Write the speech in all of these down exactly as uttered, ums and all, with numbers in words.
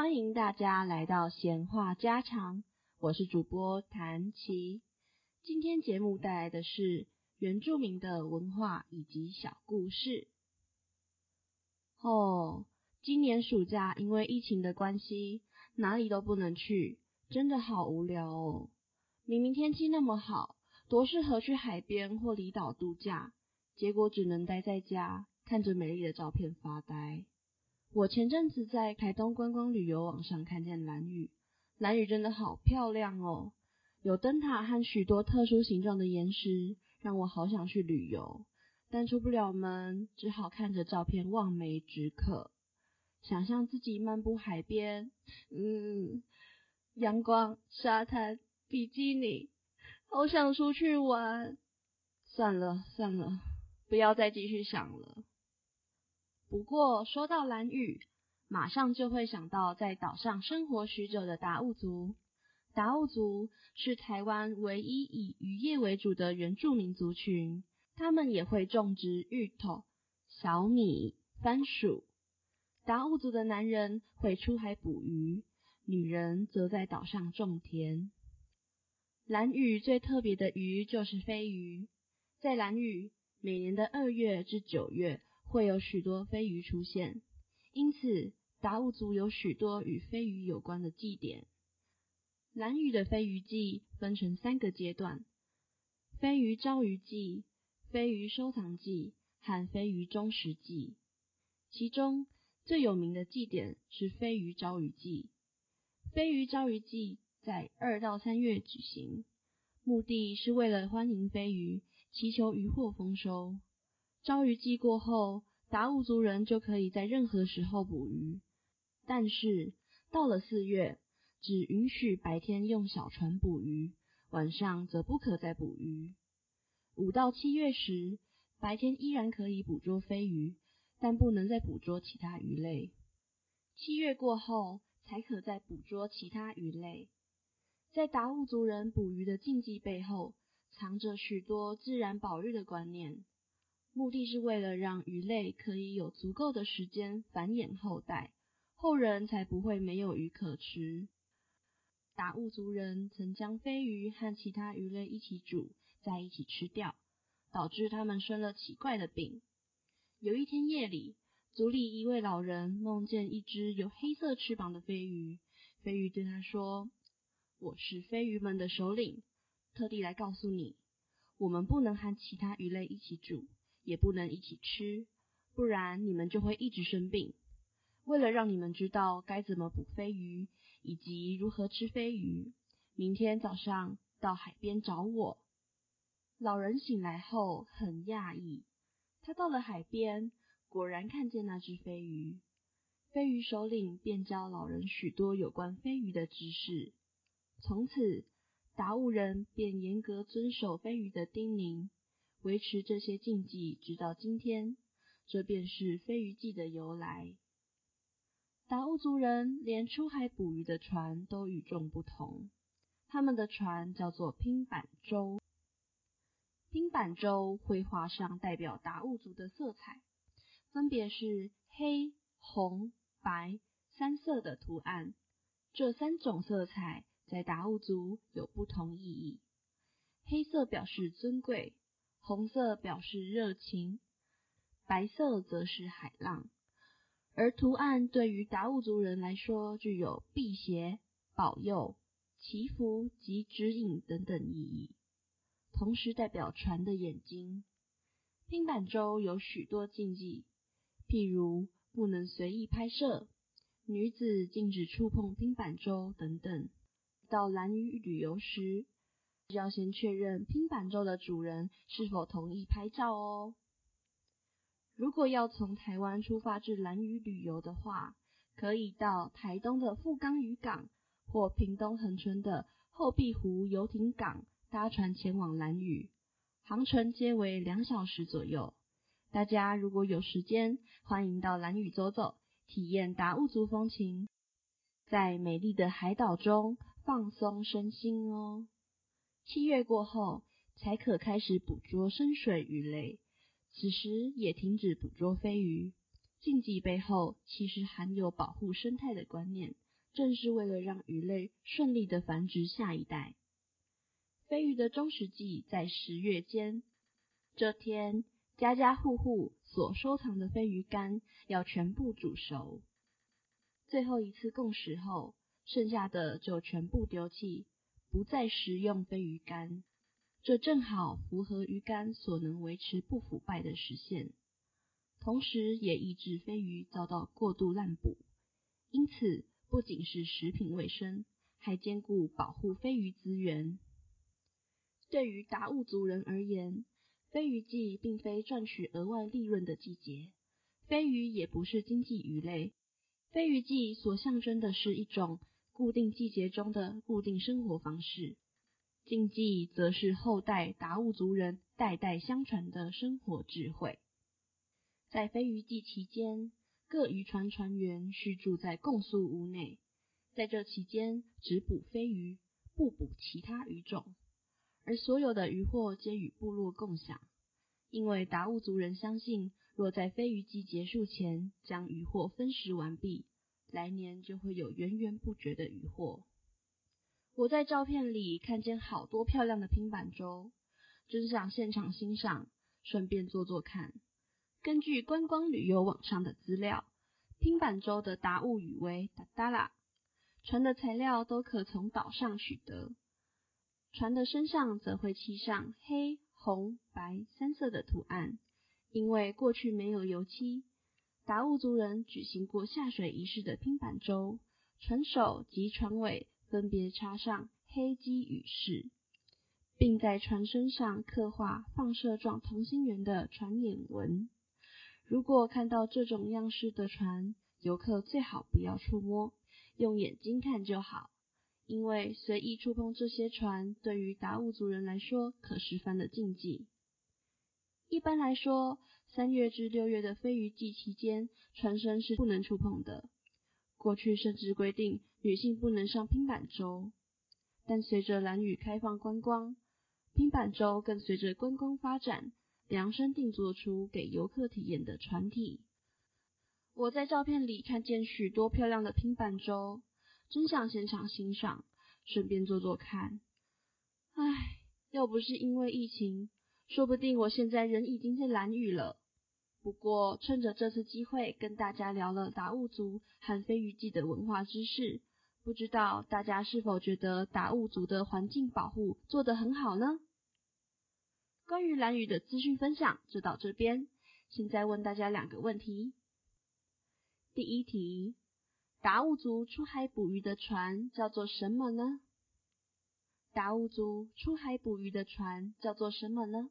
欢迎大家来到闲话家常，我是主播谭琪。今天节目带来的是原住民的文化以及小故事。哦，今年暑假因为疫情的关系，哪里都不能去，真的好无聊哦。明明天气那么好，多适合去海边或离岛度假，结果只能待在家，看着美丽的照片发呆。我前阵子在台东观光旅游网上看见兰屿，兰屿真的好漂亮哦，有灯塔和许多特殊形状的岩石，让我好想去旅游，但出不了门，只好看着照片望梅止渴。想象自己漫步海边，嗯，阳光、沙滩、比基尼，好想出去玩。算了算了，不要再继续想了。不过说到兰屿，马上就会想到在岛上生活许久的达悟族。达悟族是台湾唯一以渔业为主的原住民族群，他们也会种植芋头、小米、番薯。达悟族的男人会出海捕鱼，女人则在岛上种田。兰屿最特别的鱼就是飞鱼，在兰屿每年的二月至九月会有许多飞鱼出现，因此达悟族有许多与飞鱼有关的祭典。兰屿的飞鱼祭分成三个阶段：飞鱼招鱼祭、飞鱼收藏祭和飞鱼忠实祭。其中最有名的祭典是飞鱼招鱼祭。飞鱼招鱼祭在二到三月举行，目的是为了欢迎飞鱼，祈求渔获丰收。招鱼祭过后，达悟族人就可以在任何时候捕鱼，但是到了四月，只允许白天用小船捕鱼，晚上则不可再捕鱼。五到七月时，白天依然可以捕捉飞鱼，但不能再捕捉其他鱼类。七月过后才可再捕捉其他鱼类。在达悟族人捕鱼的禁忌背后，藏着许多自然保育的观念，目的是为了让鱼类可以有足够的时间繁衍后代，后人才不会没有鱼可吃。达悟族人曾将飞鱼和其他鱼类一起煮，在一起吃掉，导致他们生了奇怪的病。有一天夜里，族里一位老人梦见一只有黑色翅膀的飞鱼，飞鱼对他说：“我是飞鱼们的首领，特地来告诉你，我们不能和其他鱼类一起煮，也不能一起吃，不然你们就会一直生病。为了让你们知道该怎么捕飞鱼，以及如何吃飞鱼，明天早上到海边找我。”老人醒来后很讶异，他到了海边，果然看见那只飞鱼。飞鱼首领便教老人许多有关飞鱼的知识。从此，达悟人便严格遵守飞鱼的叮咛，维持这些禁忌直到今天，这便是飞鱼祭的由来。达悟族人连出海捕鱼的船都与众不同，他们的船叫做拼板舟。拼板舟绘画上代表达悟族的色彩，分别是黑、红、白三色的图案。这三种色彩在达悟族有不同意义。黑色表示尊贵，红色表示热情，白色则是海浪。而图案对于达悟族人来说具有辟邪、保佑、祈福及指引等等意义，同时代表船的眼睛。拼板舟有许多禁忌，譬如不能随意拍摄，女子禁止触碰拼板舟等等。到兰屿旅游时，要先确认拼板舟的主人是否同意拍照哦。如果要从台湾出发至兰屿旅游的话，可以到台东的富冈渔港或屏东恒春的后壁湖游艇港搭船前往兰屿，航程皆为两小时左右。大家如果有时间，欢迎到兰屿走走，体验达悟族风情，在美丽的海岛中放松身心哦。七月过后才可开始捕捉深水鱼类，此时也停止捕捉飞鱼。禁忌背后其实含有保护生态的观念，正是为了让鱼类顺利的繁殖下一代。飞鱼的终始季在十月间，这天家家户户所收藏的飞鱼干要全部煮熟，最后一次供食后，剩下的就全部丢弃，不再食用飞鱼干。这正好符合鱼干所能维持不腐败的时限，同时也抑制飞鱼遭到过度滥捕，因此不仅是食品卫生，还兼顾保护飞鱼资源。对于达悟族人而言，飞鱼季并非赚取额外利润的季节，飞鱼也不是经济鱼类，飞鱼季所象征的是一种固定季节中的固定生活方式，禁忌则是后代达悟族人代代相传的生活智慧。在飞鱼季期间，各渔船船员需住在共宿屋内，在这期间只捕飞鱼，不捕其他鱼种，而所有的渔获皆与部落共享，因为达悟族人相信，若在飞鱼季结束前将渔获分食完毕，来年就会有源源不绝的渔获。我在照片里看见好多漂亮的拼板舟，真想现场欣赏，顺便做做看。根据观光旅游网上的资料，拼板舟的达悟语为达达拉，船的材料都可从岛上取得，船的身上则会漆上黑、红、白三色的图案，因为过去没有油漆，达悟族人举行过下水仪式的拼板舟，船首及船尾分别插上黑基与饰，并在船身上刻画放射状同心圆的船眼纹。如果看到这种样式的船，游客最好不要触摸，用眼睛看就好，因为随意触碰这些船，对于达悟族人来说可十分的禁忌。一般来说，三月至六月的飞鱼季期间，船身是不能触碰的。过去甚至规定女性不能上拼板舟，但随着兰屿开放观光，拼板舟更随着观光发展，量身定做出给游客体验的船体。我在照片里看见许多漂亮的拼板舟，真想现场欣赏，顺便做做看。唉，要不是因为疫情，说不定我现在人已经在兰屿了。不过趁着这次机会跟大家聊了达悟族和飞鱼季的文化知识，不知道大家是否觉得达悟族的环境保护做得很好呢？关于兰屿的资讯分享就到这边，现在问大家两个问题。第一题，达悟族出海捕鱼的船叫做什么呢？达悟族出海捕鱼的船叫做什么呢？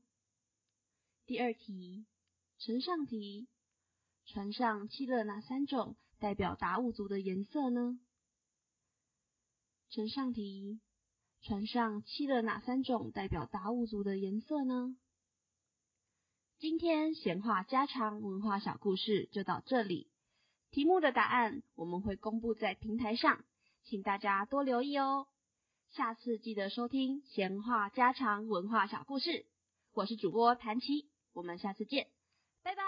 第二题，呈上题，船上漆了哪三种代表达悟族的颜色呢？呈上题，船上漆了哪三种代表达悟族的颜色呢？今天闲话家常文化小故事就到这里，题目的答案我们会公布在平台上，请大家多留意哦。下次记得收听闲话家常文化小故事，我是主播谭琪，我们下次见，拜拜。